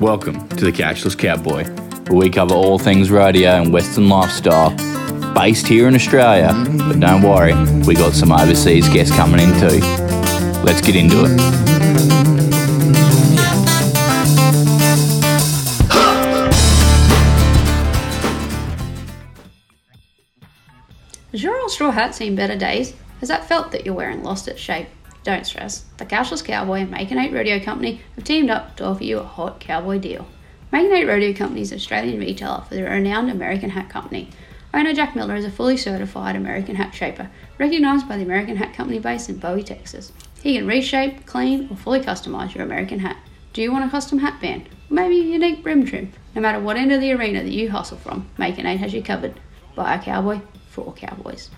Welcome to The Cashless Cowboy, where we cover all things rodeo and Western lifestyle, based here in Australia, but don't worry, we got some overseas guests coming in too. Let's get into it. Has your old straw hat seen better days? Has that felt that you're wearing lost its shape? Don't stress. The Cashless Cowboy and Make'N'Eight Rodeo Company have teamed up to offer you a hot cowboy deal. Make'N'Eight Rodeo Company is an Australian retailer for the renowned American Hat Company. Owner Jack Miller is a fully certified American hat shaper, recognised by the American Hat Company based in Bowie, Texas. He can reshape, clean, or fully customise your American hat. Do you want a custom hat band? Or maybe a unique brim trim? No matter what end of the arena that you hustle from, Make'N'Eight has you covered. Buy a cowboy. All cowboys.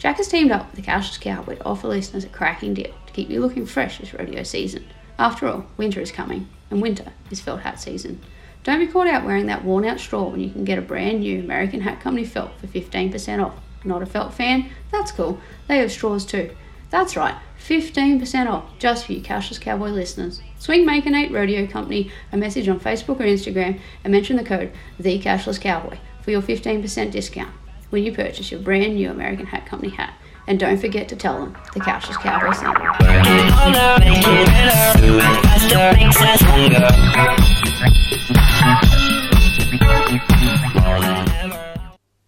Jack has teamed up with the Cashless Cowboy to offer listeners a cracking deal to keep you looking fresh this rodeo season. After all, winter is coming, and winter is felt hat season. Don't be caught out wearing that worn out straw when you can get a brand new American Hat Company felt for 15% off. Not a felt fan? That's cool. They have straws too. That's right, 15% off just for you Cashless Cowboy listeners. Swing Make'N'Eight Rodeo Company a message on Facebook or Instagram and mention the code TheCashlessCowboy for your 15% discount when you purchase your brand new American Hat Company hat. And don't forget to tell them the Couches Cowboy sent you.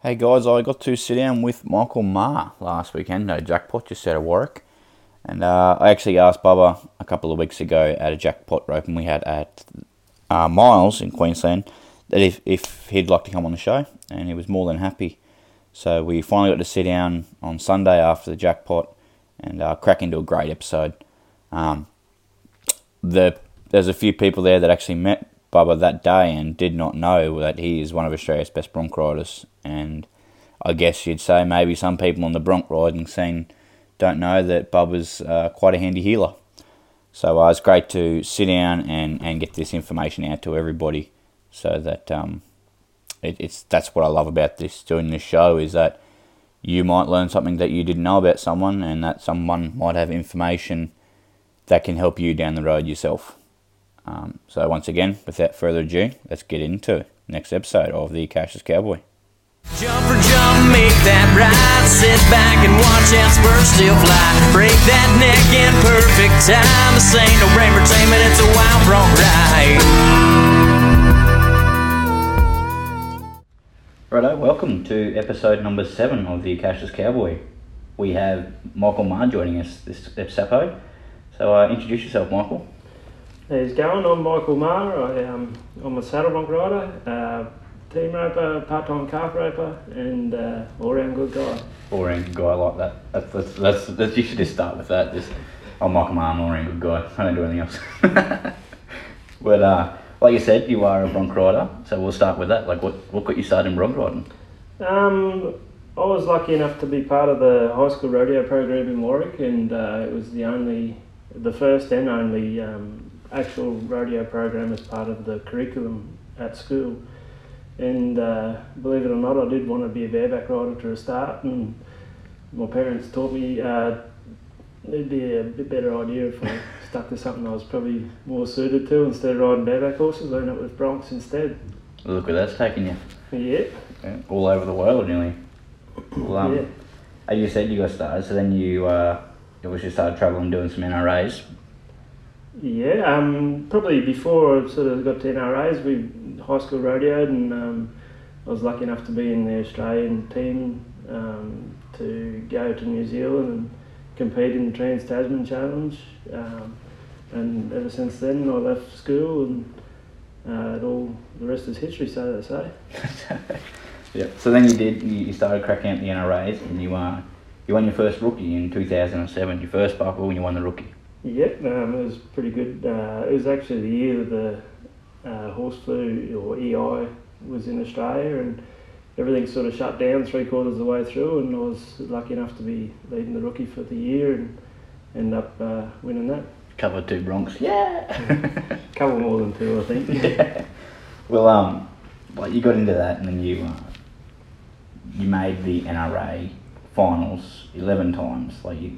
Hey guys, I got to sit down with Michael Maher last weekend, no jackpot, just out of Warwick. And I actually asked Bubba a couple of weeks ago at a jackpot roping we had at Miles in Queensland that if he'd like to come on the show, and he was more than happy. So we finally got to sit down on Sunday after the jackpot and crack into a great episode. There's a few people there that actually met Bubba that day and did not know that he is one of Australia's best bronc riders. And I guess you'd say maybe some people on the bronc riding scene don't know that Bubba's quite a handy healer. So it's great to sit down and get this information out to everybody so that... That's what I love about doing this show, is that you might learn something that you didn't know about someone, and that someone might have information that can help you down the road yourself. So once again, without further ado, let's get into the next episode of The Cashless Cowboy. Jump or jump, make that ride, sit back and watch as birds still fly. Break that neck in perfect time. This ain't no brain entertainment, it's a wild bronc ride. Righto, welcome to episode number 7 of The Cashless Cowboy. We have Michael Maher joining us this episode. So introduce yourself, Michael. How's it going? I'm Michael Maher. I'm a saddle bronc rider, team roper, part-time calf roper, and all-round good guy. All-round guy, I like that. That's you should just start with that. Just, I'm Michael Maher, I'm all-round good guy. I don't do anything else. But... like you said, you are a bronc rider, so we'll start with that. Like, what got you started in bronc riding? I was lucky enough to be part of the high school rodeo program in Warwick, and it was the first and only actual rodeo program as part of the curriculum at school. And believe it or not, I did want to be a bareback rider to a start, and my parents taught me it'd be a bit better idea if I stuck to something I was probably more suited to. Instead of riding bareback horses, I ended up with broncs instead. Look where that's taken you. Yeah. All over the world, nearly. Well, yeah. As you said, you got started, so then you obviously started travelling, doing some NRAs. Yeah, probably before I sort of got to NRAs, we high school rodeoed, and I was lucky enough to be in the Australian team to go to New Zealand and compete in the Trans-Tasman Challenge, and ever since then I left school, and the rest is history, so they say. Yeah. So then you started cracking out the NRAs, and you won your first rookie in 2007, your first buckle when you won the rookie. Yep, it was pretty good. It was actually the year that the horse flu, or EI, was in Australia, and everything sort of shut down 3/4 of the way through, and I was lucky enough to be leading the rookie for the year and end up winning that. Covered 2 broncs. Yeah! Covered more than 2, I think. Yeah. Well, you got into that, and then you made the NRA finals 11 times. Like you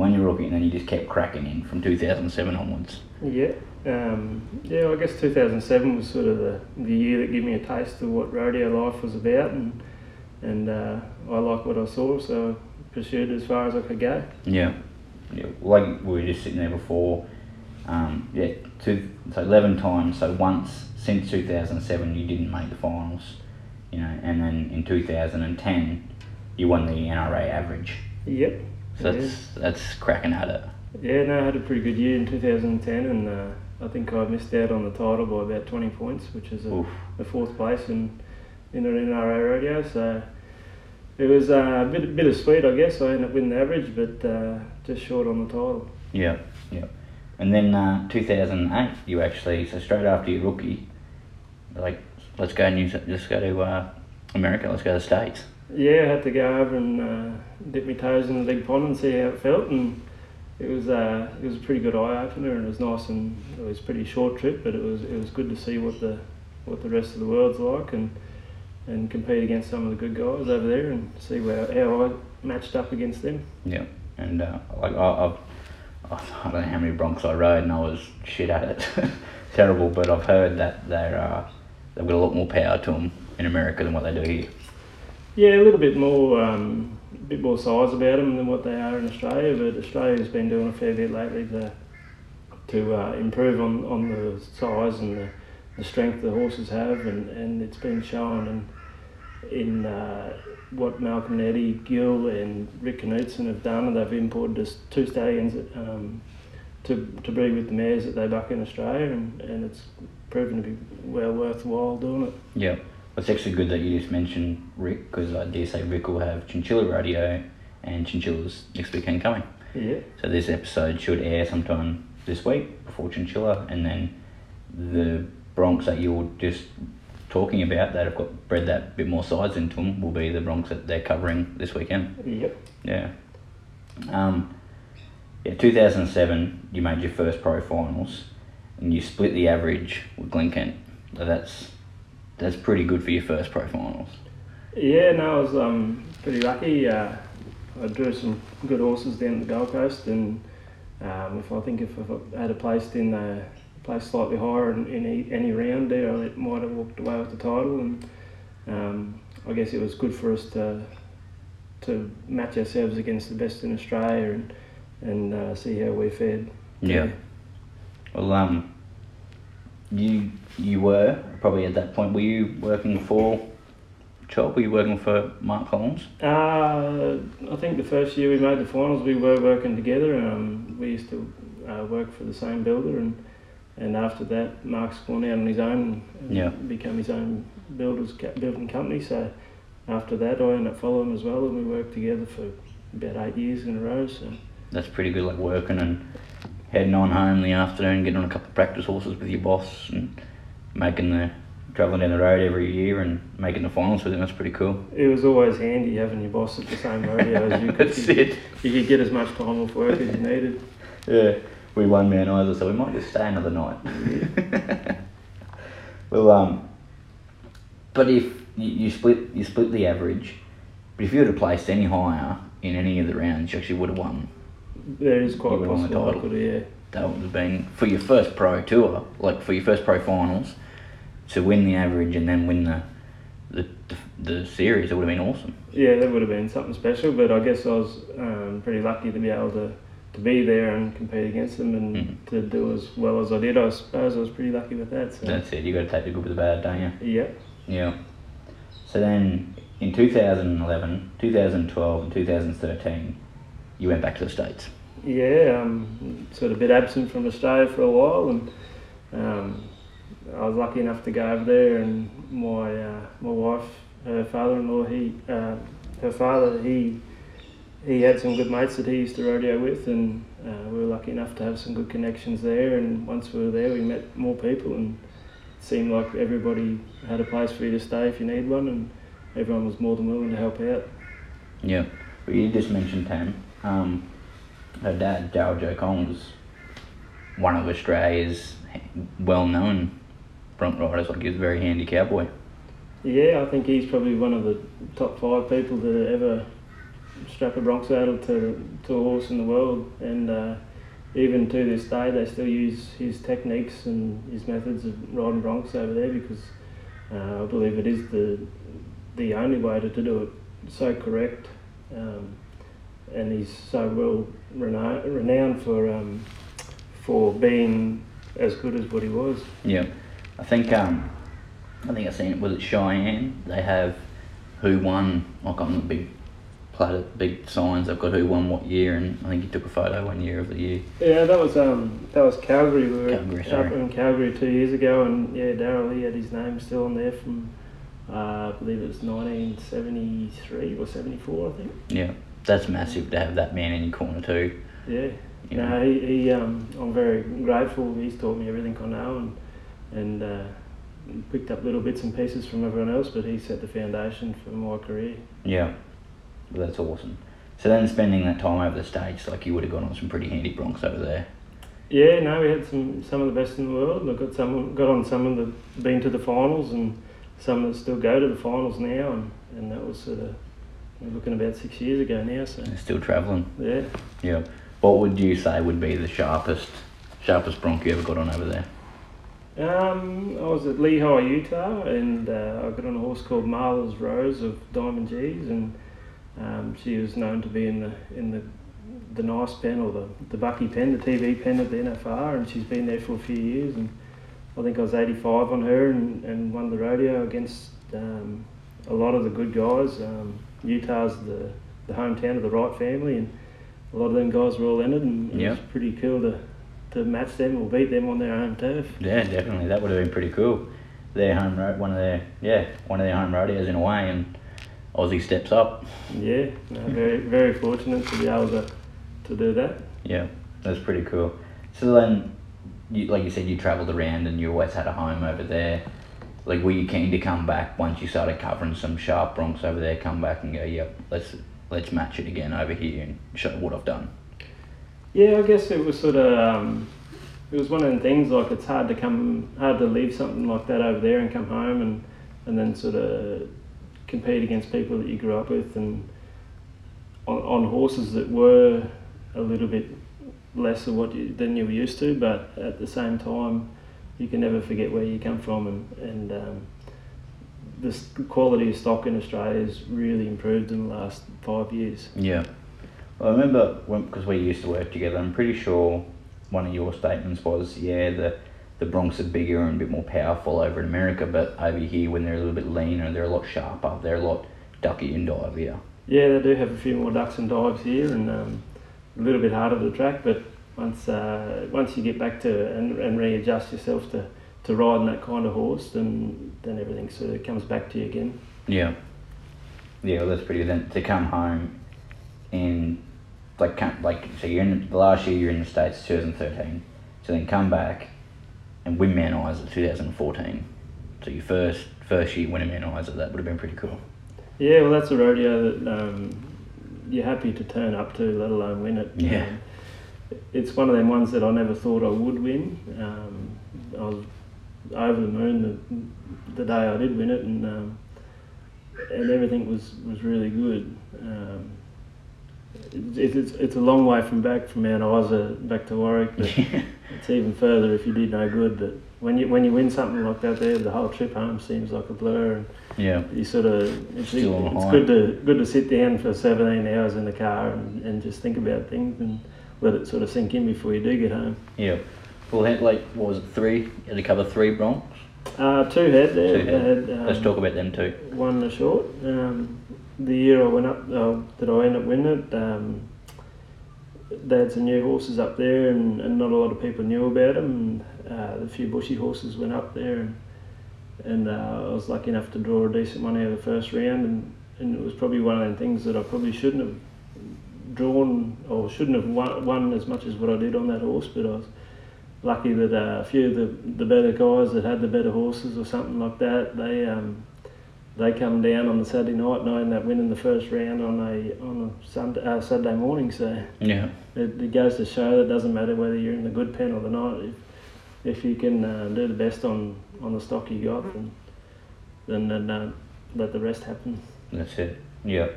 won your rookie, and then you just kept cracking in from 2007 onwards. Yeah. Yeah, I guess 2007 was sort of the year that gave me a taste of what rodeo life was about, and I liked what I saw, so I pursued it as far as I could go. Yeah. Like we were just sitting there before, so 11 times, so once since 2007 you didn't make the finals, you know, and then in 2010 you won the NRA average. Yep. So that's cracking at it. Yeah, no, I had a pretty good year in 2010, and I think I missed out on the title by about 20 points, which is a fourth place in an NRA rodeo, so it was a bit bittersweet, I guess. I ended up winning the average, but just short on the title. Yeah. And then 2008, you actually, so straight after your rookie, like, let's go to America, let's go to the States. Yeah, I had to go over and dip my toes in the big pond and see how it felt, and it was a pretty good eye opener, and it was nice, and it was a pretty short trip, but it was good to see what the rest of the world's like, and compete against some of the good guys over there and see how I matched up against them. Yeah, and I don't know how many broncs I rode, and I was shit at it, terrible. But I've heard that they've got a lot more power to them in America than what they do here. Yeah, a little bit more. A bit more size about them than what they are in Australia, but Australia's been doing a fair bit lately to improve on the size and the strength the horses have, and it's been shown in what Malcolm and Eddie Gill and Rick Knutson have done, and they've imported just two stallions to breed with the mares that they buck in Australia, and it's proven to be well worthwhile doing it. Yeah. It's actually good that you just mentioned Rick, because I dare say Rick will have Chinchilla Radio and Chinchillas next weekend coming. Yeah. So this episode should air sometime this week before Chinchilla, and then the broncs that you're just talking about that have got bred that bit more size into them will be the broncs that they're covering this weekend. Yep. Yeah. 2007, you made your first pro finals, and you split the average with Glen Kent. So that's pretty good for your first pro finals. Yeah, no, I was pretty lucky. I drew some good horses down the Gold Coast, and if I had a place in the place slightly higher in any round there, I might have walked away with the title. And I guess it was good for us to match ourselves against the best in Australia and see how we fared. Yeah. Well, you were probably at that point. Were you working for Chop? Were you working for Mark Collins? I think the first year we made the finals, we were working together. We used to work for the same builder, and after that, Mark's gone out on his own and become his own building company. So after that, I ended up following him as well, and we worked together for about 8 years in a row. So that's pretty good, like working and heading on home in the afternoon, getting on a couple of practice horses with your boss, and travelling down the road every year and making the finals with him. That's pretty cool. It was always handy having your boss at the same rodeo as you. You could get as much time off work as you needed. Yeah, we won Mt Isa, so we might just stay another night. Yeah. Well, but if you split the average, but if you had placed any higher in any of the rounds, you actually would have won. There is quite a possible title. Yeah. That would have been, for your first pro tour, like for your first pro finals, to win the average and then win the series, it would have been awesome. Yeah, that would have been something special, but I guess I was pretty lucky to be able to be there and compete against them and to do as well as I did. I suppose I was pretty lucky with that. So. That's it, you got to take the good with the bad, don't you? Yeah. Yeah. So then in 2011, 2012 and 2013, you went back to the States. Yeah, sort of a bit absent from Australia for a while, and I was lucky enough to go over there. And my wife, her father-in-law, he had some good mates that he used to rodeo with, and we were lucky enough to have some good connections there. And once we were there, we met more people, and it seemed like everybody had a place for you to stay if you need one, and everyone was more than willing to help out. Yeah, well, you just mentioned Tam. Her dad, Joe Conn, was one of Australia's well-known bronc riders. Like, he was a very handy cowboy. Yeah, I think he's probably one of the top 5 people to ever strap a bronc saddle to a horse in the world. And even to this day, they still use his techniques and his methods of riding broncs over there, because I believe it is the only way to do it so correct. And he's so well renowned for being as good as what he was. Yeah, I think I seen it. Was it Cheyenne? They have who won. Like on the big signs, they've got who won what year, and I think he took a photo one year of the year. Yeah, that was Calgary. We were up in Calgary 2 years ago, and yeah, Daryl Lee had his name still on there from I believe it was 1973 or 74, I think. Yeah, that's massive to have that man in your corner too. Yeah. You know. No, he I'm very grateful. He's taught me everything I know, and picked up little bits and pieces from everyone else, but he set the foundation for my career. Yeah, well, that's awesome. So then spending that time over the States, like you would have gone on some pretty handy broncs over there. Yeah, no, we had some of the best in the world. I been to the finals, and some that still go to the finals now, and that was sort of, we're looking about 6 years ago now. So they're still travelling. Yeah. Yeah. What would you say would be the sharpest bronc you ever got on over there? I was at Lehi, Utah, and I got on a horse called Marla's Rose of Diamond G's, and she was known to be in the nice pen, or the Bucky pen, the TV pen of the NFR, and she's been there for a few years. And I think I was 85 on her, and won the rodeo against a lot of the good guys. Utah's the hometown of the Wright family, and a lot of them guys were all entered, and It was pretty cool to match them or beat them on their home turf. Yeah, definitely. That would have been pretty cool. Their home road, one of their home rodeos in a way, and Aussie steps up. Yeah, no, very very fortunate to be able to do that. Yeah, that's pretty cool. So then, like you said, you travelled around and you always had a home over there. Like, were you keen to come back once you started covering some sharp broncs over there? Come back and go, yep, let's match it again over here and show what I've done. Yeah, I guess it was sort of, it was one of the things, like, it's hard to leave something like that over there and come home and then sort of compete against people that you grew up with, and on horses that were a little bit less of than you were used to, but at the same time, you can never forget where you come from, and the quality of stock in Australia has really improved in the last 5 years. Yeah. Well, I remember, because we used to work together, I'm pretty sure one of your statements was, yeah, the broncs are bigger and a bit more powerful over in America, but over here, when they're a little bit leaner, they're a lot sharper, they're a lot ducky and dive here. Yeah, they do have a few more ducks and dives here, and a little bit harder to track, but once you get back to and readjust yourself to riding that kind of horse, then everything sort of comes back to you again. Yeah. Yeah, well, that's pretty good. Then to come home and, like so you're in the last year, you're in the States, 2013. So then come back and win Mt Isa 2014. So your first year winning Mt Isa, that would have been pretty cool. Yeah, well, that's a rodeo that you're happy to turn up to, let alone win it. Yeah. It's one of them ones that I never thought I would win. I was over the moon the day I did win it, and everything was really good. It's a long way from Mt Isa back to Warwick, but it's even further if you did no good. But when you win something like that, there the whole trip home seems like a blur. And yeah, you sort of it's good to sit down for 17 hours in the car and just think about things and let it sort of sink in before you do get home. Yeah. Well, had like, what was it, three? You had to cover three broncs? Two head there. Let's talk about them too. One a short. The year I went up, that I ended up winning it, they had some new horses up there and not a lot of people knew about them. A few bushy horses went up there and I was lucky enough to draw a decent one out of the first round, and it was probably one of the things that I probably shouldn't have drawn or shouldn't have won as much as what I did on that horse, but I was lucky that a few of the better guys that had the better horses or something like that, they come down on the Saturday night knowing that winning the first round on a Saturday morning. So yeah, it goes to show that it doesn't matter whether you're in the good pen or the night. If you can do the best on the stock you got, then let the rest happen. That's it. Yeah.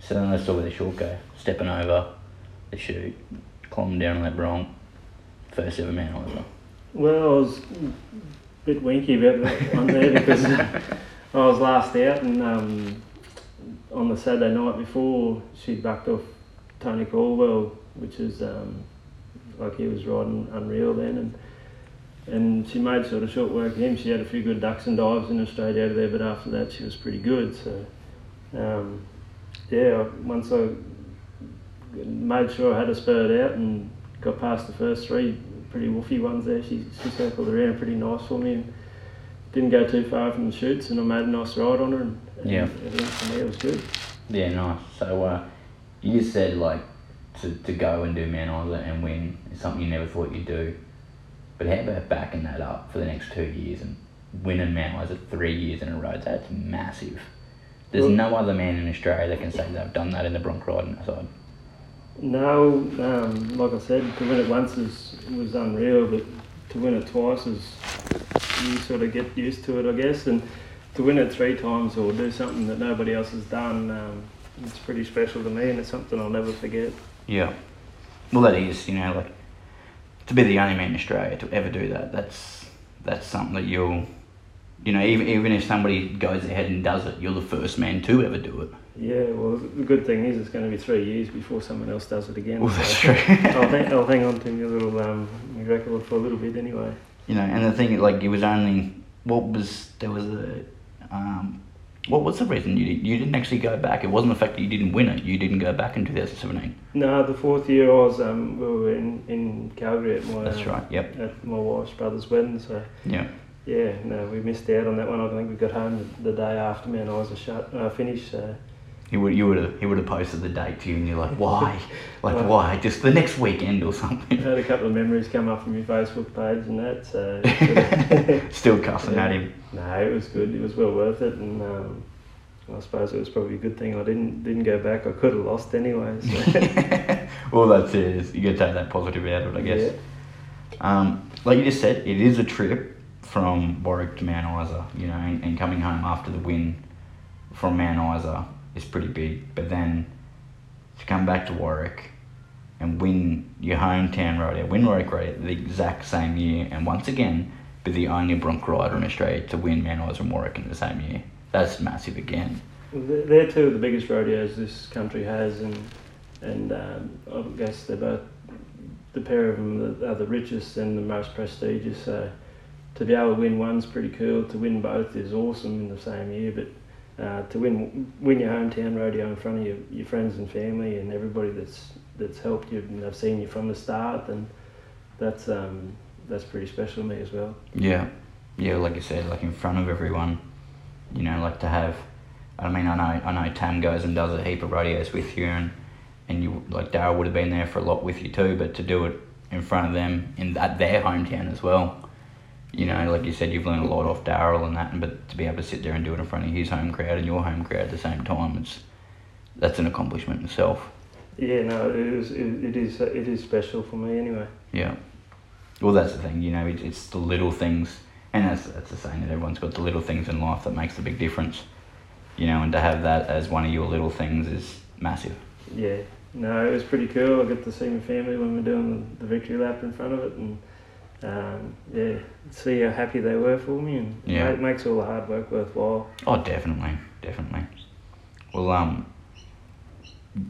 So then let's talk about the short go, stepping over the chute, climbing down on that bronc, first ever manhole as well? Well, I was a bit winky about that one there because I was last out, and on the Saturday night before, she'd bucked off Tony Caldwell, which is like he was riding unreal then, and she made sort of short work of him. She had a few good ducks and dives in her straight out of there, but after that she was pretty good. So yeah, once I made sure I had a spurt out and got past the first three pretty woofy ones there, she circled around pretty nice for me and didn't go too far from the chutes, and I made a nice ride on her, and yeah, everything from there was good. Yeah, nice. So you just said like to go and do Mount Isa and win is something you never thought you'd do, but how about backing that up for the next 2 years and winning Mount Isa 3 years in a row? That's massive. There's no other man in Australia that can say they've done that in the bronc riding side. No, like I said, to win it once was unreal, but to win it twice is, you sort of get used to it, I guess, and to win it three times or do something that nobody else has done, it's pretty special to me, and it's something I'll never forget. Yeah, well that is, you know, like to be the only man in Australia to ever do that, that's something that you'll, you know, even if somebody goes ahead and does it, you're the first man to ever do it. Yeah, well the good thing is it's going to be 3 years before someone else does it again. Well, so that's true. I'll hang on to your little record for a little bit anyway. You know, and the thing is, like, it was only, what's the reason you didn't actually go back? It wasn't the fact that you didn't win it. You didn't go back in 2017. No, the fourth year I was we were in Calgary at my that's right. Yep. At my wife's brother's wedding. So yeah, no, we missed out on that one. I think we got home the day after Mt Isa finished. So he would have posted the date to you, and you're like, why, why? Just the next weekend or something. I had a couple of memories come up from your Facebook page and that. So still cussing at him. No, it was good. It was well worth it, and I suppose it was probably a good thing I didn't go back. I could have lost anyway. So. Well, that's it. You got to take that positive out of it, I guess. Yeah. Like you just said, it is a trip from Warwick to Mt Isa, you know, and coming home after the win from Mt Isa is pretty big. But then to come back to Warwick and win your hometown rodeo, win Warwick rodeo the exact same year, and once again be the only bronc rider in Australia to win Mt Isa and Warwick in the same year. That's massive again. They're two of the biggest rodeos this country has, and I guess they're both, the pair of them are the richest and the most prestigious. So to be able to win one's pretty cool. To win both is awesome in the same year, but to win your hometown rodeo in front of your friends and family and everybody that's helped you and they've seen you from the start, then that's pretty special to me as well. Yeah, yeah. Like you said, like in front of everyone, you know, like to have. I mean, I know Tam goes and does a heap of rodeos with you, and you like Daryl would have been there for a lot with you too, but to do it in front of them at their hometown as well. You know, like you said, you've learned a lot off Daryl and that, but to be able to sit there and do it in front of his home crowd and your home crowd at the same time, that's an accomplishment in itself. Yeah, no, it is special for me anyway. Yeah. Well, that's the thing, you know, it's the little things, and that's the saying that everyone's got the little things in life that makes the big difference, you know, and to have that as one of your little things is massive. Yeah. No, it was pretty cool. I got to see my family when we were doing the victory lap in front of it, and yeah, see how happy they were for me, and yeah, it makes all the hard work worthwhile. Oh, definitely. Well,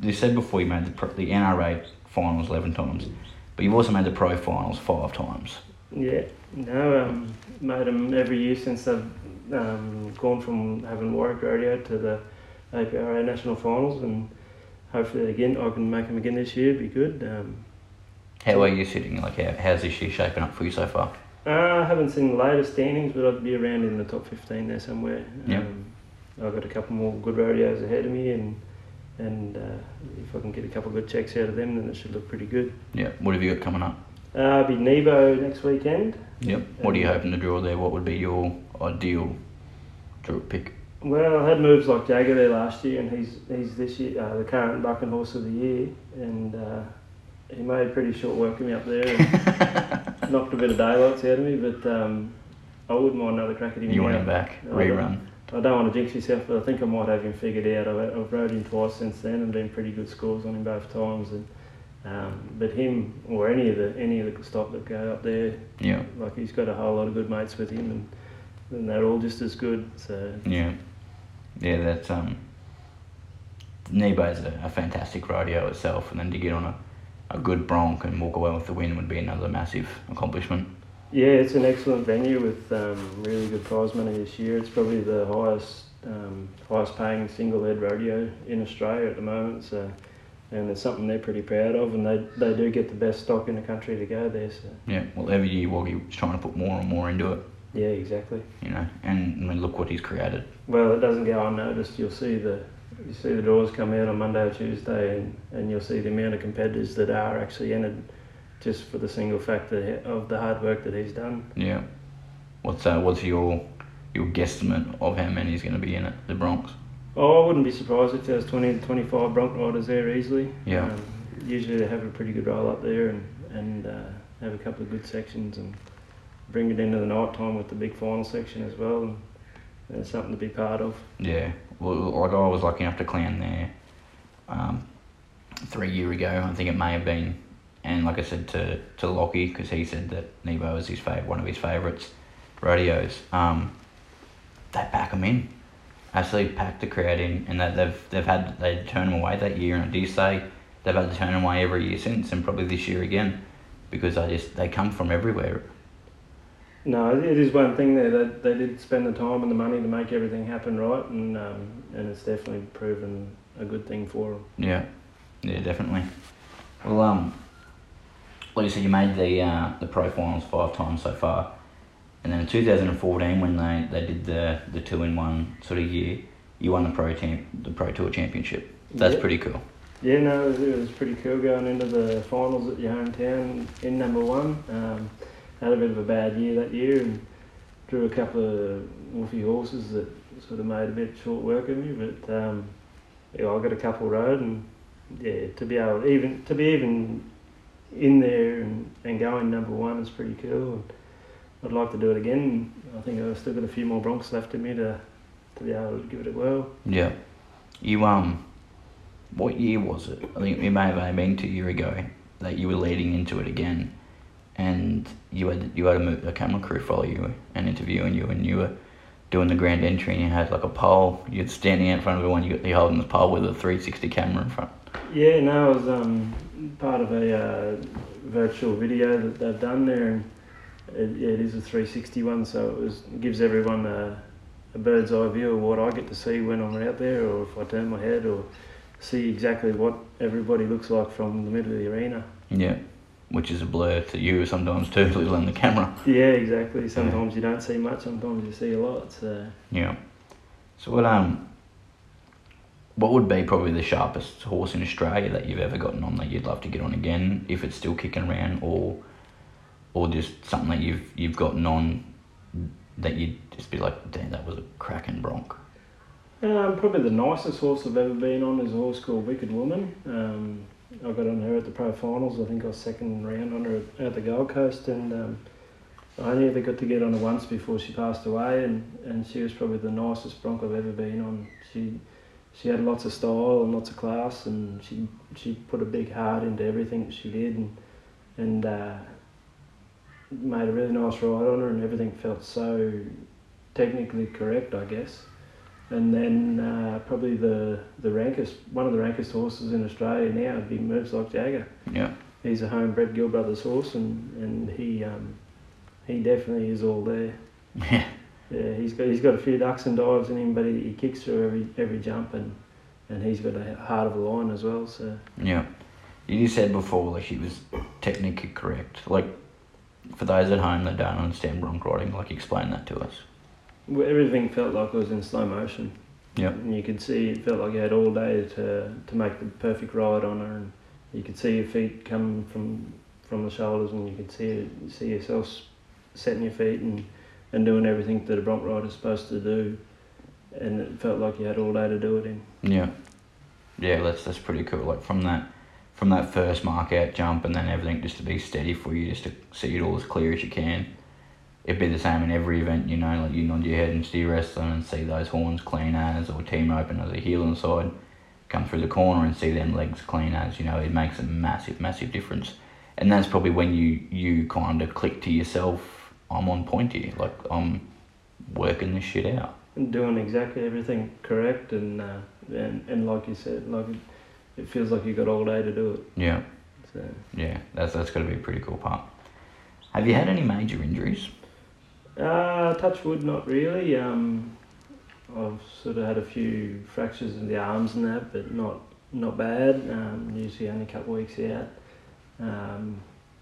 you said before you made the NRA finals 11 times, but you've also made the pro finals 5 times. Yeah, no, made them every year since I've gone from having Warwick rodeo to the APRA national finals, and hopefully again I can make them again this year. Be good. How are you sitting? Like, how's this year shaping up for you so far? I haven't seen the latest standings, but I'd be around in the top 15 there somewhere. Yeah. I've got a couple more good rodeos ahead of me, and if I can get a couple good checks out of them, then it should look pretty good. Yeah. What have you got coming up? I'll be Nebo next weekend. Yep. What are you hoping to draw there? What would be your ideal draw pick? Well, I had moves like Jagger there last year, and he's this year the current buck and horse of the year, and. He made pretty short work of me up there and knocked a bit of daylights out of me, but I wouldn't mind another crack at him. You want him back? Rerun? I don't want to jinx myself, but I think I might have him figured out. I've rode him twice since then and been pretty good scores on him both times, and But him or any of the stock that go up there, yeah, like he's got a whole lot of good mates with him, and they're all just as good. So yeah, that's Nebo's a fantastic rodeo itself, and then to get on a good bronc and walk away with the win would be another massive accomplishment. Yeah, it's an excellent venue with really good prize money this year. It's probably the highest paying single head rodeo in Australia at the moment. So, and it's something they're pretty proud of, and they do get the best stock in the country to go there. So yeah, well, every year Woggie's trying to put more and more into it. Yeah, exactly. You know, and I mean, look what he's created. Well, it doesn't go unnoticed. You see the doors come out on Monday or Tuesday, and you'll see the amount of competitors that are actually entered just for the single fact of the hard work that he's done. Yeah. What's your guesstimate of how many is going to be in it, the Bronx? Oh, I wouldn't be surprised if there was 20 to 25 bronc riders there easily. Yeah. Usually they have a pretty good roll up there and have a couple of good sections and bring it into the night time with the big final section as well. And it's something to be part of. Yeah. Well, like I was lucky enough to clown there 3 years ago, I think it may have been, and like I said to Lockie, because he said that Nebo is one of his favourites rodeos. They pack them in, absolutely pack the crowd in, and that they turned them away that year, and I do say they've had to turn them away every year since, and probably this year again, because they come from everywhere. No, it is one thing there that they did spend the time and the money to make everything happen right, and it's definitely proven a good thing for them. Yeah, definitely. Well, like you said, you made the pro finals 5 times so far, and then in 2014 when they did the 2-in-1 sort of year, you won the pro tour championship. That's pretty cool. Yeah, no, it was pretty cool going into the finals at your hometown in number 1. Had a bit of a bad year that year and drew a couple of wolfy horses that sort of made a bit short work of me, but I got a couple rode, and yeah, to be even in there and going number 1 is pretty cool. I'd like to do it again. I think I've still got a few more broncs left in me to be able to give it a whirl. Yeah. You what year was it? I think it may have been 2 years ago that you were leading into it again. And you had a camera crew follow you and interviewing you, and you were doing the grand entry, and you had like a pole. You're standing out in front of everyone. You're holding the pole with a 360 camera in front. Yeah, no, it was part of a virtual video that they've done there, and it is a 360 one, so it gives everyone a bird's eye view of what I get to see when I'm out there, or if I turn my head, or see exactly what everybody looks like from the middle of the arena. Yeah. Which is a blur to you sometimes too, let alone the camera. Yeah, exactly. Sometimes you don't see much, sometimes you see a lot. So yeah. So what would be probably the sharpest horse in Australia that you've ever gotten on that you'd love to get on again, if it's still kicking around, or just something that you've gotten on that you'd just be like, damn, that was a cracking bronc? Probably the nicest horse I've ever been on is a horse called Wicked Woman. I got on her at the pro finals. I think I was second round on her at the Gold Coast, and I only ever got to get on her once before she passed away, and she was probably the nicest bronc I've ever been on. She had lots of style and lots of class, and she put a big heart into everything that she did, and made a really nice ride on her, and everything felt so technically correct, I guess. And then probably one of the rankest horses in Australia now would be Moves Like Jagger. Yeah. He's a homebred Gill Brothers horse, and he definitely is all there. Yeah. Yeah, he's got a few ducks and dives in him, but he kicks through every jump, and he's got a heart of a lion as well, so. Yeah. You said before like she was technically correct. Like, for those at home that don't understand bronc riding, like, explain that to us. Everything felt like it was in slow motion. Yeah. And you could see it felt like you had all day to make the perfect ride on her, and you could see your feet come from the shoulders, and you could see yourself setting your feet and doing everything that a bronc rider is supposed to do, and it felt like you had all day to do it in. Yeah. Yeah, that's pretty cool. Like from that first mark out jump and then everything just to be steady for you, just to see it all as clear as you can. It'd be the same in every event, you know, like you nod your head and steer wrestling and see those horns clean as or team open as a heel inside. come through the corner and see them legs clean as, you know, it makes a massive, massive difference. And that's probably when you kind of click to yourself, I'm on point here, like I'm working this shit out. And doing exactly everything correct, and like you said, like it feels like you got all day to do it. Yeah. So. Yeah, that's got to be a pretty cool part. Have you had any major injuries? Touch wood, not really. I've sort of had a few fractures in the arms and that, but not bad. Usually only a couple of weeks out.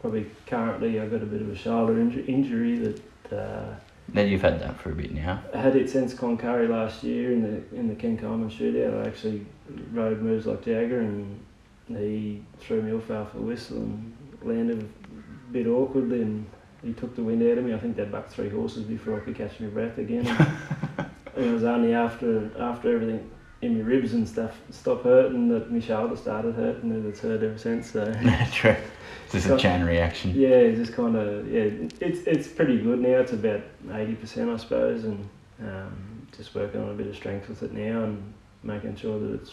Probably currently I've got a bit of a shoulder injury that. Then you've had that for a bit now. I had it since Cloncurry last year in the King Coleman shootout. I actually rode moves like Jagger, and he threw me off half a whistle and landed a bit awkwardly, and he took the wind out of me. I think they bucked three horses before I could catch my breath again. And it was only after everything in my ribs and stuff stopped hurting that my shoulder started hurting, and it's hurt ever since. So. True. Just a chain reaction. Yeah, just kind of, yeah, it's pretty good now. It's about 80%, I suppose, and just working on a bit of strength with it now and making sure that it's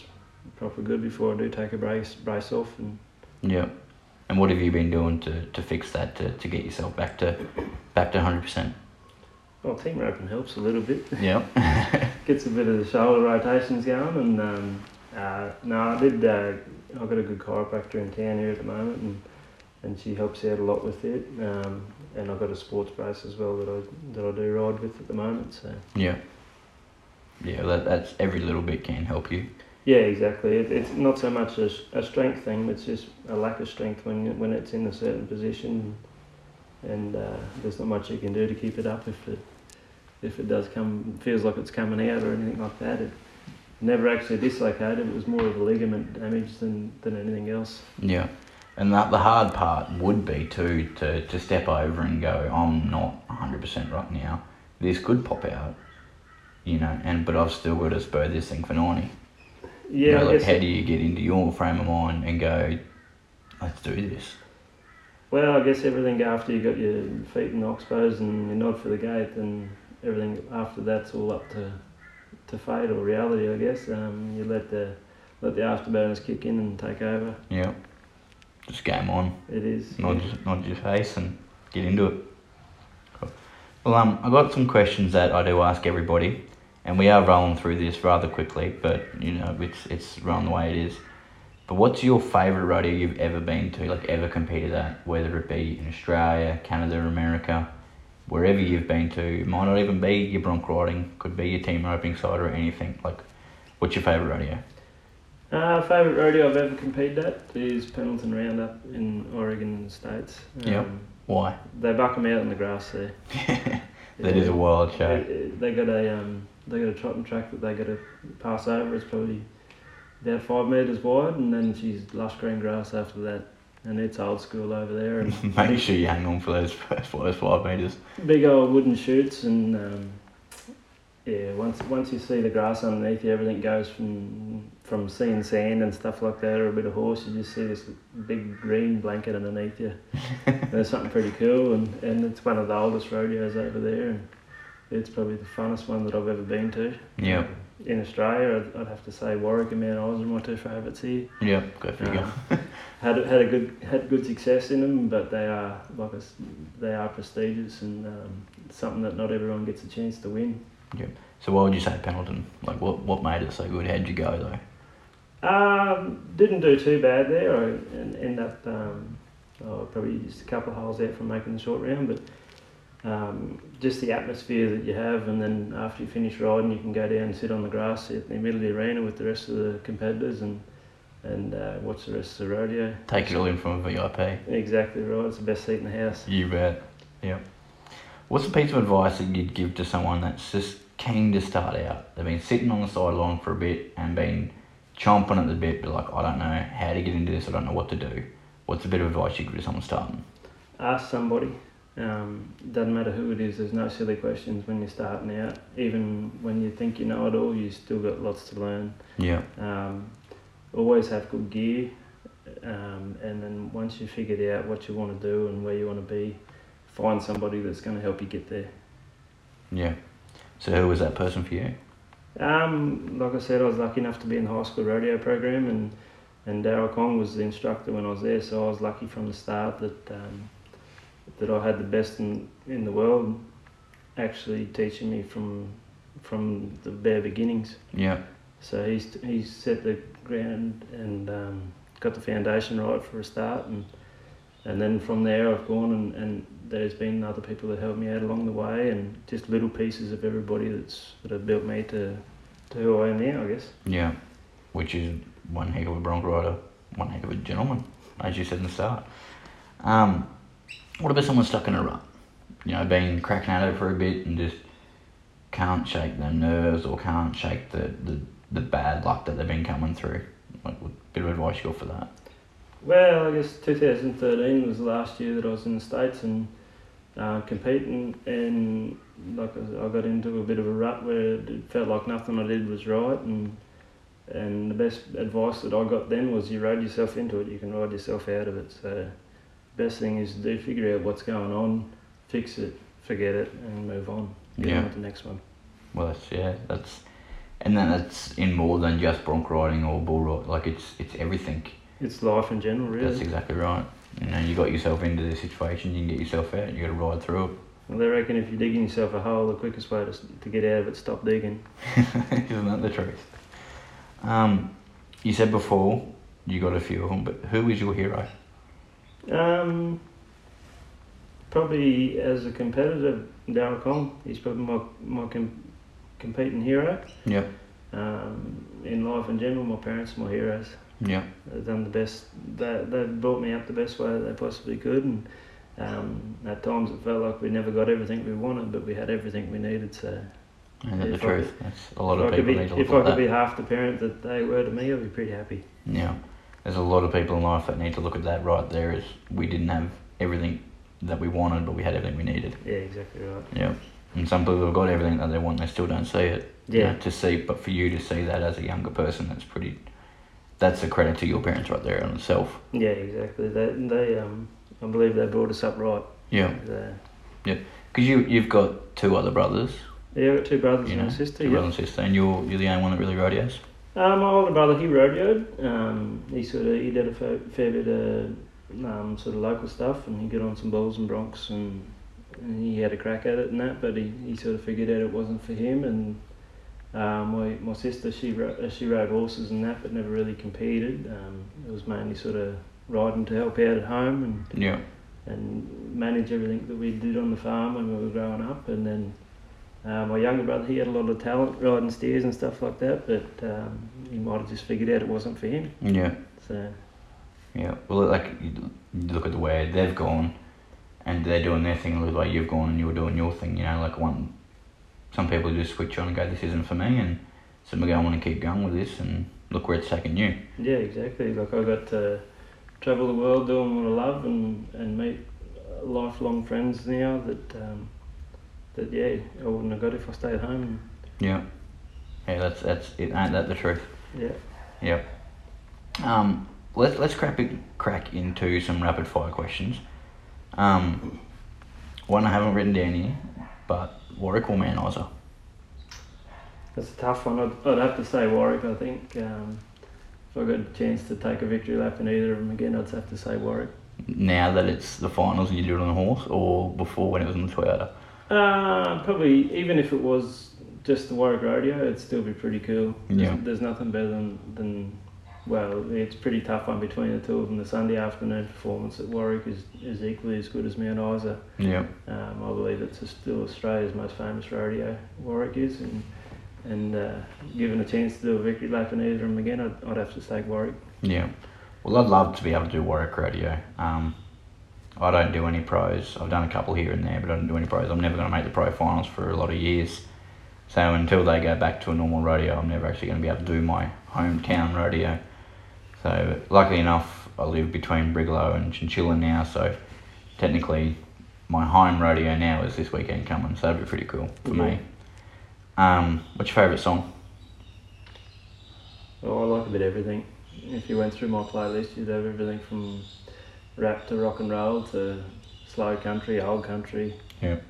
proper good before I do take a brace off. And yeah. And what have you been doing to fix that, to get yourself back to 100%? Well, team roping helps a little bit. Yeah. Gets a bit of the shoulder rotations going, and I've got a good chiropractor in town here at the moment, and she helps out a lot with it, and I've got a sports brace as well that I do ride with at the moment. So yeah, that's every little bit can help you. Yeah, exactly. It's not so much a strength thing; it's just a lack of strength when it's in a certain position, and there's not much you can do to keep it up if it does come, feels like it's coming out or anything like that. It never actually dislocated; it was more of a ligament damage than anything else. Yeah. And that the hard part would be too to step over and go, I'm not 100% right now. This could pop out, you know. But I've still got to spur this thing for 90. Yeah. You know, like, how do you get into your frame of mind and go, let's do this? Well, I guess everything after you got your feet in the oxbows and your nod for the gate, and everything after that's all up to fate or reality, I guess. You let the afterburners kick in and take over. Yeah. Just game on. It is. Nod your face and get into it. Cool. Well, I got some questions that I do ask everybody, and we are rolling through this rather quickly, but you know it's rolling the way it is. But what's your favourite rodeo you've ever been to, like ever competed at, whether it be in Australia, Canada, America, wherever you've been to? It might not even be your bronc riding, could be your team roping side or anything. Like, what's your favourite rodeo? Favourite rodeo I've ever competed at is Pendleton Roundup in Oregon in the States. Yep. Why? They buck them out in the grass there. That is a wild show. They got a trotting track that they got to pass over. It's probably about 5 metres wide, and then she's lush green grass after that, and it's old school over there. And make sure you hang on for those first 5 metres. Big old wooden chutes and yeah. Once you see the grass underneath you, everything goes from seeing sand and stuff like that, or a bit of horse, you just see this big green blanket underneath you. There's something pretty cool, and it's one of the oldest rodeos over there, and it's probably the funnest one that I've ever been to. Yeah. In Australia, I'd have to say Warwick and Mt Isa are my two favourites here. Yeah, go figure. Had good success in them, but they are prestigious, and something that not everyone gets a chance to win. Yeah. So why would you say Pendleton? Like, what made it so good? How'd you go though? Didn't do too bad there. I ended up probably just a couple of holes out from making the short round, but just the atmosphere that you have, and then after you finish riding, you can go down and sit on the grass in the middle of the arena with the rest of the competitors and watch the rest of the rodeo. Take it all in from a VIP. Exactly right. It's the best seat in the house. You bet. Yeah. What's a piece of advice that you'd give to someone that's just keen to start out? They've been sitting on the sideline for a bit and been chomping at the bit, but like, I don't know how to get into this, I don't know what to do. What's a bit of advice you could give to someone starting? Ask somebody. Doesn't matter who it is, there's no silly questions when you're starting out. Even when you think you know it all, you still got lots to learn. Yeah. Always have good gear, and then once you've figured out what you want to do and where you want to be, find somebody that's going to help you get there. Yeah. So who was that person for you? Like I said, I was lucky enough to be in the high school rodeo program, and Daryl Kong was the instructor when I was there, so I was lucky from the start that that I had the best in the world actually teaching me from the bare beginnings. Yeah. So he set the ground and got the foundation right for a start, and then from there I've gone and there's been other people that helped me out along the way, and just little pieces of everybody that have built me to who I am now, I guess. Yeah, which is one heck of a bronc rider, one heck of a gentleman, as you said in the start. What about someone stuck in a rut? You know, been cracking at it for a bit and just can't shake their nerves or can't shake the bad luck that they've been coming through. Like, what bit of advice you got for that? Well, I guess 2013 was the last year that I was in the States and competing, and like I got into a bit of a rut where it felt like nothing I did was right, and the best advice that I got then was you rode yourself into it, you can ride yourself out of it. So the best thing is to do, figure out what's going on, fix it, forget it, and move on. Get on with the next one. Well, that's in more than just bronc riding or bull riding. Like it's everything. It's life in general, really. That's exactly right. You know, you got yourself into this situation, you can get yourself out, you got to ride through it. Well, they reckon if you're digging yourself a hole, the quickest way to get out of it, stop digging. Isn't that the truth? You said before you got a few of them, but who is your hero? Probably as a competitor, Daryl Kong. He's probably my competing hero. Yeah. In life in general, my parents are my heroes. Yeah. They've done the best. They've brought me up the best way they possibly could, and at times it felt like we never got everything we wanted, but we had everything we needed. So. And that's the truth. That's a lot of people need to look at that. If I could be half the parent that they were to me, I'd be pretty happy. Yeah. There's a lot of people in life that need to look at that right there. Is we didn't have everything that we wanted, but we had everything we needed. Yeah, exactly right. Yeah. And some people have got everything that they want, and they still don't see it. Yeah. You know, but for you to see that as a younger person, that's a credit to your parents right there on itself. Yeah, exactly. They I believe they brought us up right. Yeah. Yeah. Because you've got two other brothers. Yeah, I've got two brothers and a sister. Two brothers and sister, and you're the only one that really rodeos? My older brother, he rodeoed. He did a fair bit of local stuff, and he got on some bulls and broncs, and he had a crack at it and that, but he sort of figured out it wasn't for him. And my sister, she rode horses and that, but never really competed. It was mainly sort of riding to help out at home and manage everything that we did on the farm when we were growing up. And then my younger brother, he had a lot of talent riding steers and stuff like that, but he might have just figured out it wasn't for him. Yeah. So. Yeah. Well, like you look at the way they've gone, and they're doing their thing. Look like you've gone and you're doing your thing. You know, like some people just switch on and go, "This isn't for me," and some go, "I want to keep going with this," and look where it's taken you. Yeah, exactly. Like I got to travel the world doing what I love, and meet lifelong friends now that I wouldn't have got if I stayed at home. Yeah. Yeah, that's it. Ain't that the truth? Yeah. Yeah. Let's crack into some rapid fire questions. One I haven't written down here, but Warwick or Mt Isa? That's a tough one. I'd have to say Warwick, I think. If I got a chance to take a victory lap in either of them again, I'd have to say Warwick. Now that it's the finals and you do it on a horse, or before when it was on the Toyota? Probably, even if it was just the Warwick Rodeo, it'd still be pretty cool. Yeah. There's nothing better than well, it's pretty tough one between the two of them. The Sunday afternoon performance at Warwick is equally as good as Mt Isa. Yeah. I believe it's still Australia's most famous rodeo, Warwick is, and given a chance to do a victory lap in either of them again, I'd have to take Warwick. Yeah. Well, I'd love to be able to do Warwick rodeo. I don't do any pros. I've done a couple here and there, but I don't do any pros. I'm never going to make the pro finals for a lot of years. So until they go back to a normal rodeo, I'm never actually going to be able to do my hometown rodeo. So, luckily enough, I live between Brigalow and Chinchilla now, so technically my home rodeo now is this weekend coming, so that'd be pretty cool for me. What's your favourite song? Oh, I like a bit of everything. If you went through my playlist, you'd have everything from rap to rock and roll to slow country, old country,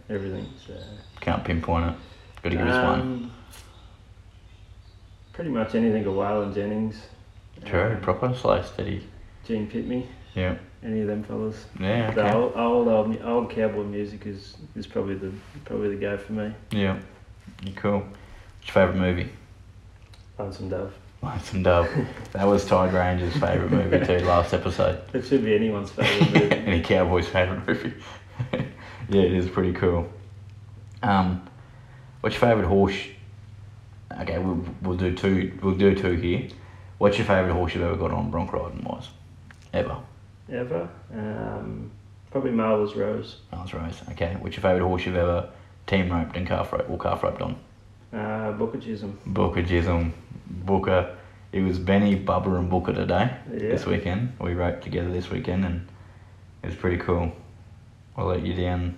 everything. So. Can't pinpoint it. Got to give us one. pretty much anything of Waylon Jennings. True, proper slow steady. Gene Pitney. Yeah. Any of them fellas. Yeah. Okay. The old cowboy music is probably the go for me. Yeah. Cool. What's your favourite movie? Lonesome Dove. Lonesome Dove. That was Ty Granger's favourite movie too, last episode. It should be anyone's favourite movie. Any cowboy's favourite movie. Yeah, it is pretty cool. What's your favourite horse? Okay, we'll do two here. What's your favourite horse you've ever got on bronc riding wise? Ever? Probably Marla's Rose. Marla's Rose, okay. What's your favourite horse you've ever team roped and calf roped on? Booker Jism. Booker. It was Benny, Bubba and Booker today, This weekend. We roped together this weekend and it was pretty cool. I'll let you down.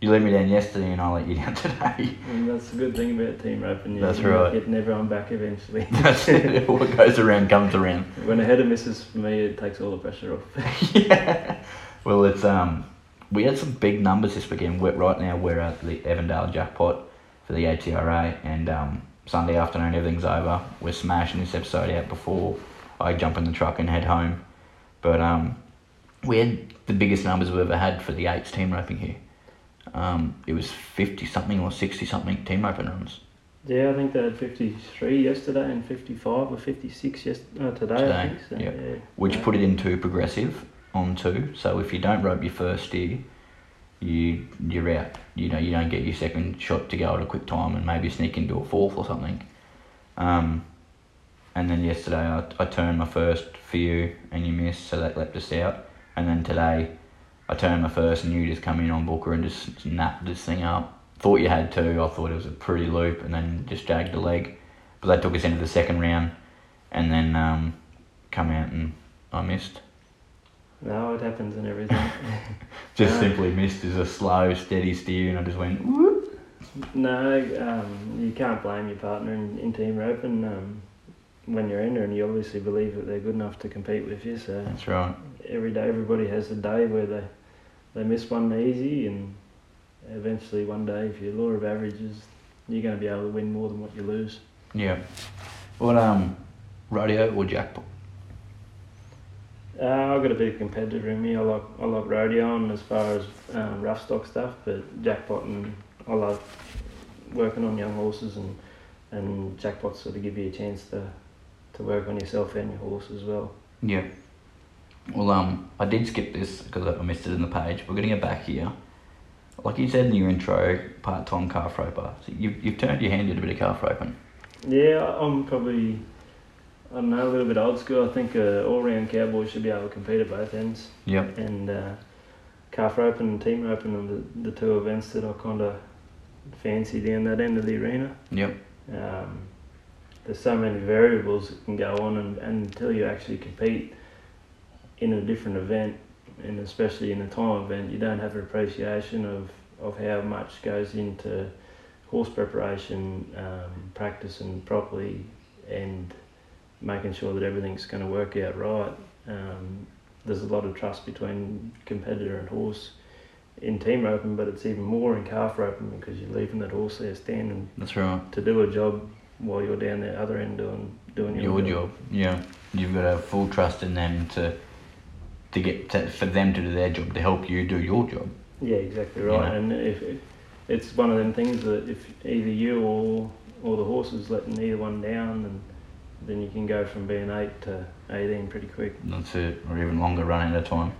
You let me down yesterday and I'll let you down today. And that's the good thing about team roping. That's right. Getting everyone back eventually. That's it. What goes around comes around. When a header misses for me, it takes all the pressure off. Yeah. Well, it's we had some big numbers this weekend. Right now we're at the Evandale jackpot for the ATRA, and Sunday afternoon everything's over. We're smashing this episode out before I jump in the truck and head home. But we had the biggest numbers we've ever had for the 8s team roping here. It was 50 something or 60 something team roping runs. Yeah, I think they had 53 yesterday and 55 or 56 today. I think. So, yeah. Which put it into progressive on 2. So if you don't rope your first steer, you're out. You know, you don't get your second shot to go at a quick time and maybe sneak into a fourth or something. And then yesterday I turned my first for you and you missed, so that left us out. And then today I turned my first and you just come in on Booker and just napped this thing up. Thought you had two. I thought it was a pretty loop and then just jagged a leg. But that took us into the second round and then come out and I missed. No, it happens and everything. Just simply missed as a slow, steady steer and I just went whoop. No, you can't blame your partner in team roping when you're in there, and you obviously believe that they're good enough to compete with you. So that's right. Every day, everybody has a day where they miss one easy, and eventually one day, if your law of averages, you're going to be able to win more than what you lose. Yeah. What rodeo or jackpot? I've got a bit of competitive in me. I like rodeo and as far as rough stock stuff, but jackpot and I love working on young horses and jackpots sort of give you a chance to work on yourself and your horse as well. Yeah. Well, I did skip this because I missed it in the page. We're going to get back here. Like you said in your intro, part-time calf roper. So you've turned your hand into a bit of calf roping. Yeah, I'm probably, I don't know, a little bit old school. I think an all-round cowboy should be able to compete at both ends. Yep. And calf roping and team roping are the two events that I kind of fancy down that end of the arena. Yep. There's so many variables that can go on and until you actually compete in a different event, and especially in a time event, you don't have an appreciation of how much goes into horse preparation, practicing properly and making sure that everything's going to work out right. There's a lot of trust between competitor and horse in team roping, but it's even more in calf roping because you're leaving that horse there standing. That's right. To do a job while you're down the other end doing your job. Yeah, you've got to have full trust in them to get for them to do their job to help you do your job. Yeah, exactly right. You know? And if it's one of them things that if either you or the horse is letting either one down, then you can go from being 8 to 18 pretty quick. That's it, or even longer run at a time.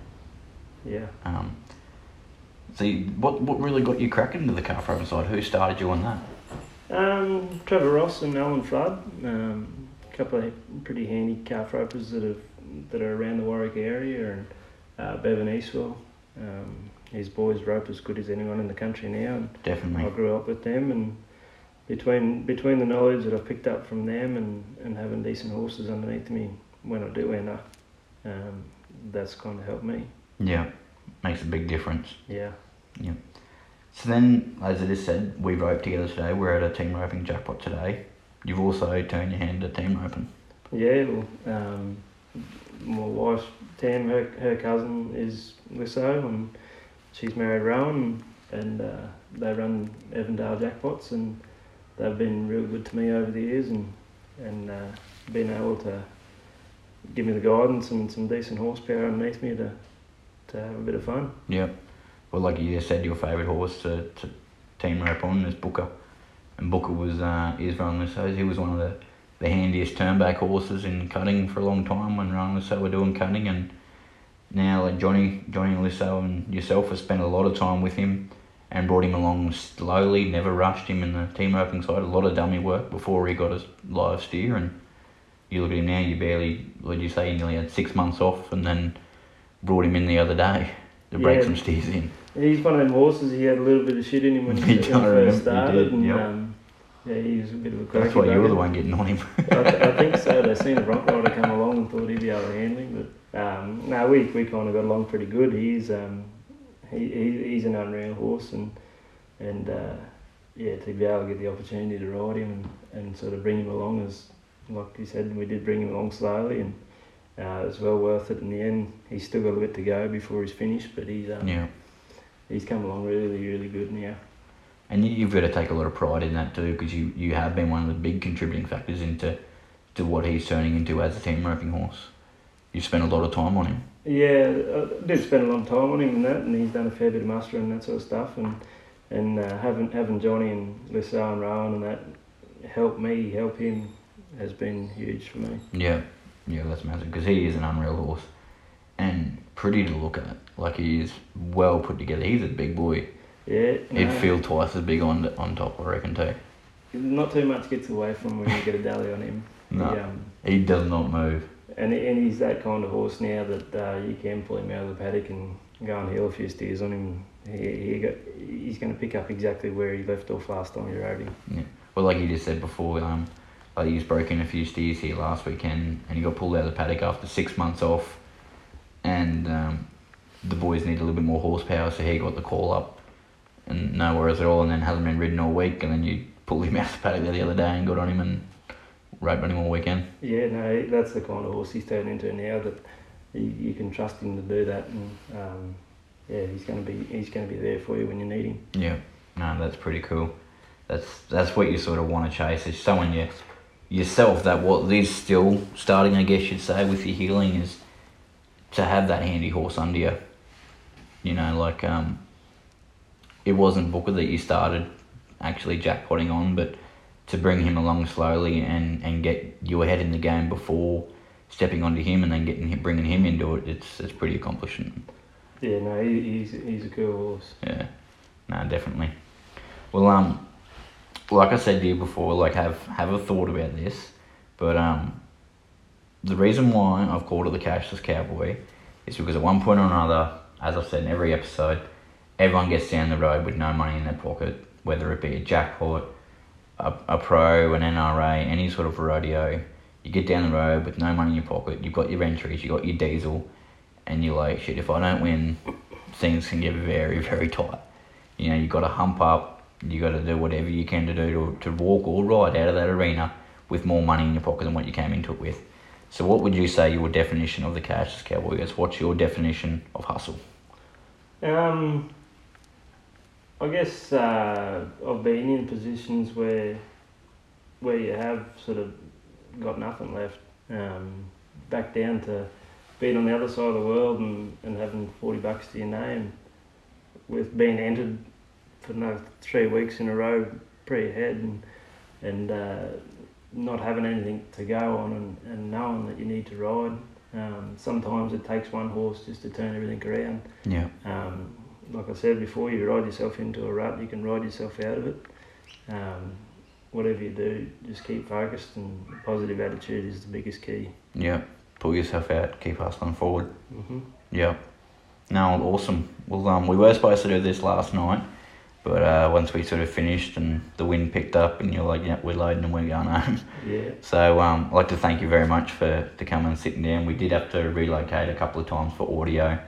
Yeah. See, what really got you cracking into the calf roping side? Who started you on that? Trevor Ross and Alan Flood, a couple of pretty handy calf ropers that are around the Warwick area, and Bevan Eastwell. His boys rope as good as anyone in the country now. And definitely. I grew up with them, and between the knowledge that I picked up from them and having decent horses underneath me when I do end up, that's kind of helped me. Yeah, makes a big difference. Yeah. Yeah. So then, as it is said, we roped together today. We're at a team roping jackpot today. You've also turned your hand to team roping. Yeah, well, my wife, Tam, her cousin is Lisso, and she's married Rowan, and they run Evandale jackpots, and they've been real good to me over the years, and and being able to give me the guidance and some decent horsepower underneath me to have a bit of fun. Yeah. Well, like you just said, your favourite horse to team rope on is Booker. And Booker was, is Rowan Lisso's. He was one of the handiest turnback horses in cutting for a long time when Rowan Lissow were doing cutting. And now, like Johnny Lissow and yourself have spent a lot of time with him and brought him along slowly, never rushed him in the team roping side. A lot of dummy work before he got his live steer. And you look at him now, you barely, what did you say, you nearly had 6 months off, and then brought him in the other day to break some steers in. He's one of them horses, he had a little bit of shit in him when he first started. He did, yep. Yeah, he was a bit of a cracky. That's why you were the one getting on him. I think so. They seen a bronc rider come along and thought he'd be able to handle him. But no, we kind of got along pretty good. He's he's an unreal horse, and to be able to get the opportunity to ride him and sort of bring him along, as like you said, we did bring him along slowly, and it was well worth it in the end. He's still got a bit to go before he's finished, but he's come along really, really good now. And you've got to take a lot of pride in that too, because you have been one of the big contributing factors into what he's turning into as a team roping horse. You've spent a lot of time on him. Yeah, I did spend a long time on him and that, and he's done a fair bit of mustering and that sort of stuff. And having Johnny and Lissow and Rowan and that help me, help him, has been huge for me. Yeah, that's massive, because he is an unreal horse and pretty to look at. Like, he is well put together. He's a big boy. Yeah, no. He'd feel twice as big on top, I reckon, too. Not too much gets away from when you get a dally on him. No, he does not move. And he's that kind of horse now that you can pull him out of the paddock and go and heel a few steers on him. He's going to pick up exactly where he left off last time you rode him. Yeah. Well, like you just said before, like he's broken a few steers here last weekend, and he got pulled out of the paddock after 6 months off, and the boys need a little bit more horsepower, so he got the call up. And no worries at all, and then hasn't been ridden all week, and then you pulled him out the paddock the other day and got on him and roped on him all weekend. Yeah, no, that's the kind of horse he's turned into now, that you can trust him to do that, and he's going to be there for you when you need him. Yeah, no, that's pretty cool. That's what you sort of want to chase. It's someone yourself that what is still starting, I guess you'd say, with your healing, is to have that handy horse under you. You know, like it wasn't Booker that you started actually jackpotting on, but to bring him along slowly and get you ahead in the game before stepping onto him and then bringing him into it, it's pretty accomplishing. Yeah, no, he's a cool horse. Yeah, no, definitely. Well, like I said to you before, like have a thought about this, but the reason why I've called it the Cashless Cowboy is because at one point or another, as I've said in every episode, everyone gets down the road with no money in their pocket, whether it be a jackpot, a pro, an NRA, any sort of rodeo. You get down the road with no money in your pocket, you've got your entries, you've got your diesel, and you're like, shit, if I don't win, things can get very, very tight. You know, you've got to hump up, you got to do whatever you can to do to walk or ride out of that arena with more money in your pocket than what you came into it with. So what would you say your definition of the Cashless Cowboy is? What's your definition of hustle? I guess I've been in positions where you have sort of got nothing left, back down to being on the other side of the world and having $40 to your name, with being entered for another 3 weeks in a row pre-ahead and not having anything to go on and knowing that you need to ride. Sometimes it takes one horse just to turn everything around. Yeah. Like I said before, you ride yourself into a rut, you can ride yourself out of it. Whatever you do, just keep focused, and positive attitude is the biggest key. Yeah, pull yourself out, keep hustling forward. Mm-hmm. Yeah. No, awesome. Well, we were supposed to do this last night, but once we sort of finished and the wind picked up and you're like, yeah, we're loading and we're going home. Yeah. So I'd like to thank you very much for coming and sitting down. We did have to relocate a couple of times for audio,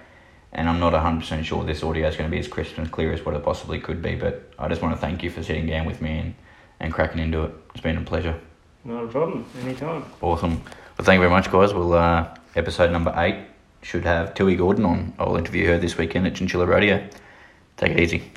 and I'm not 100% sure this audio is going to be as crisp and clear as what it possibly could be, but I just want to thank you for sitting down with me and cracking into it. It's been a pleasure. Not a problem. Anytime. Awesome. Well, thank you very much, guys. Well, episode number 8 should have Tui Gordon on. I'll interview her this weekend at Chinchilla Rodeo. Take it easy.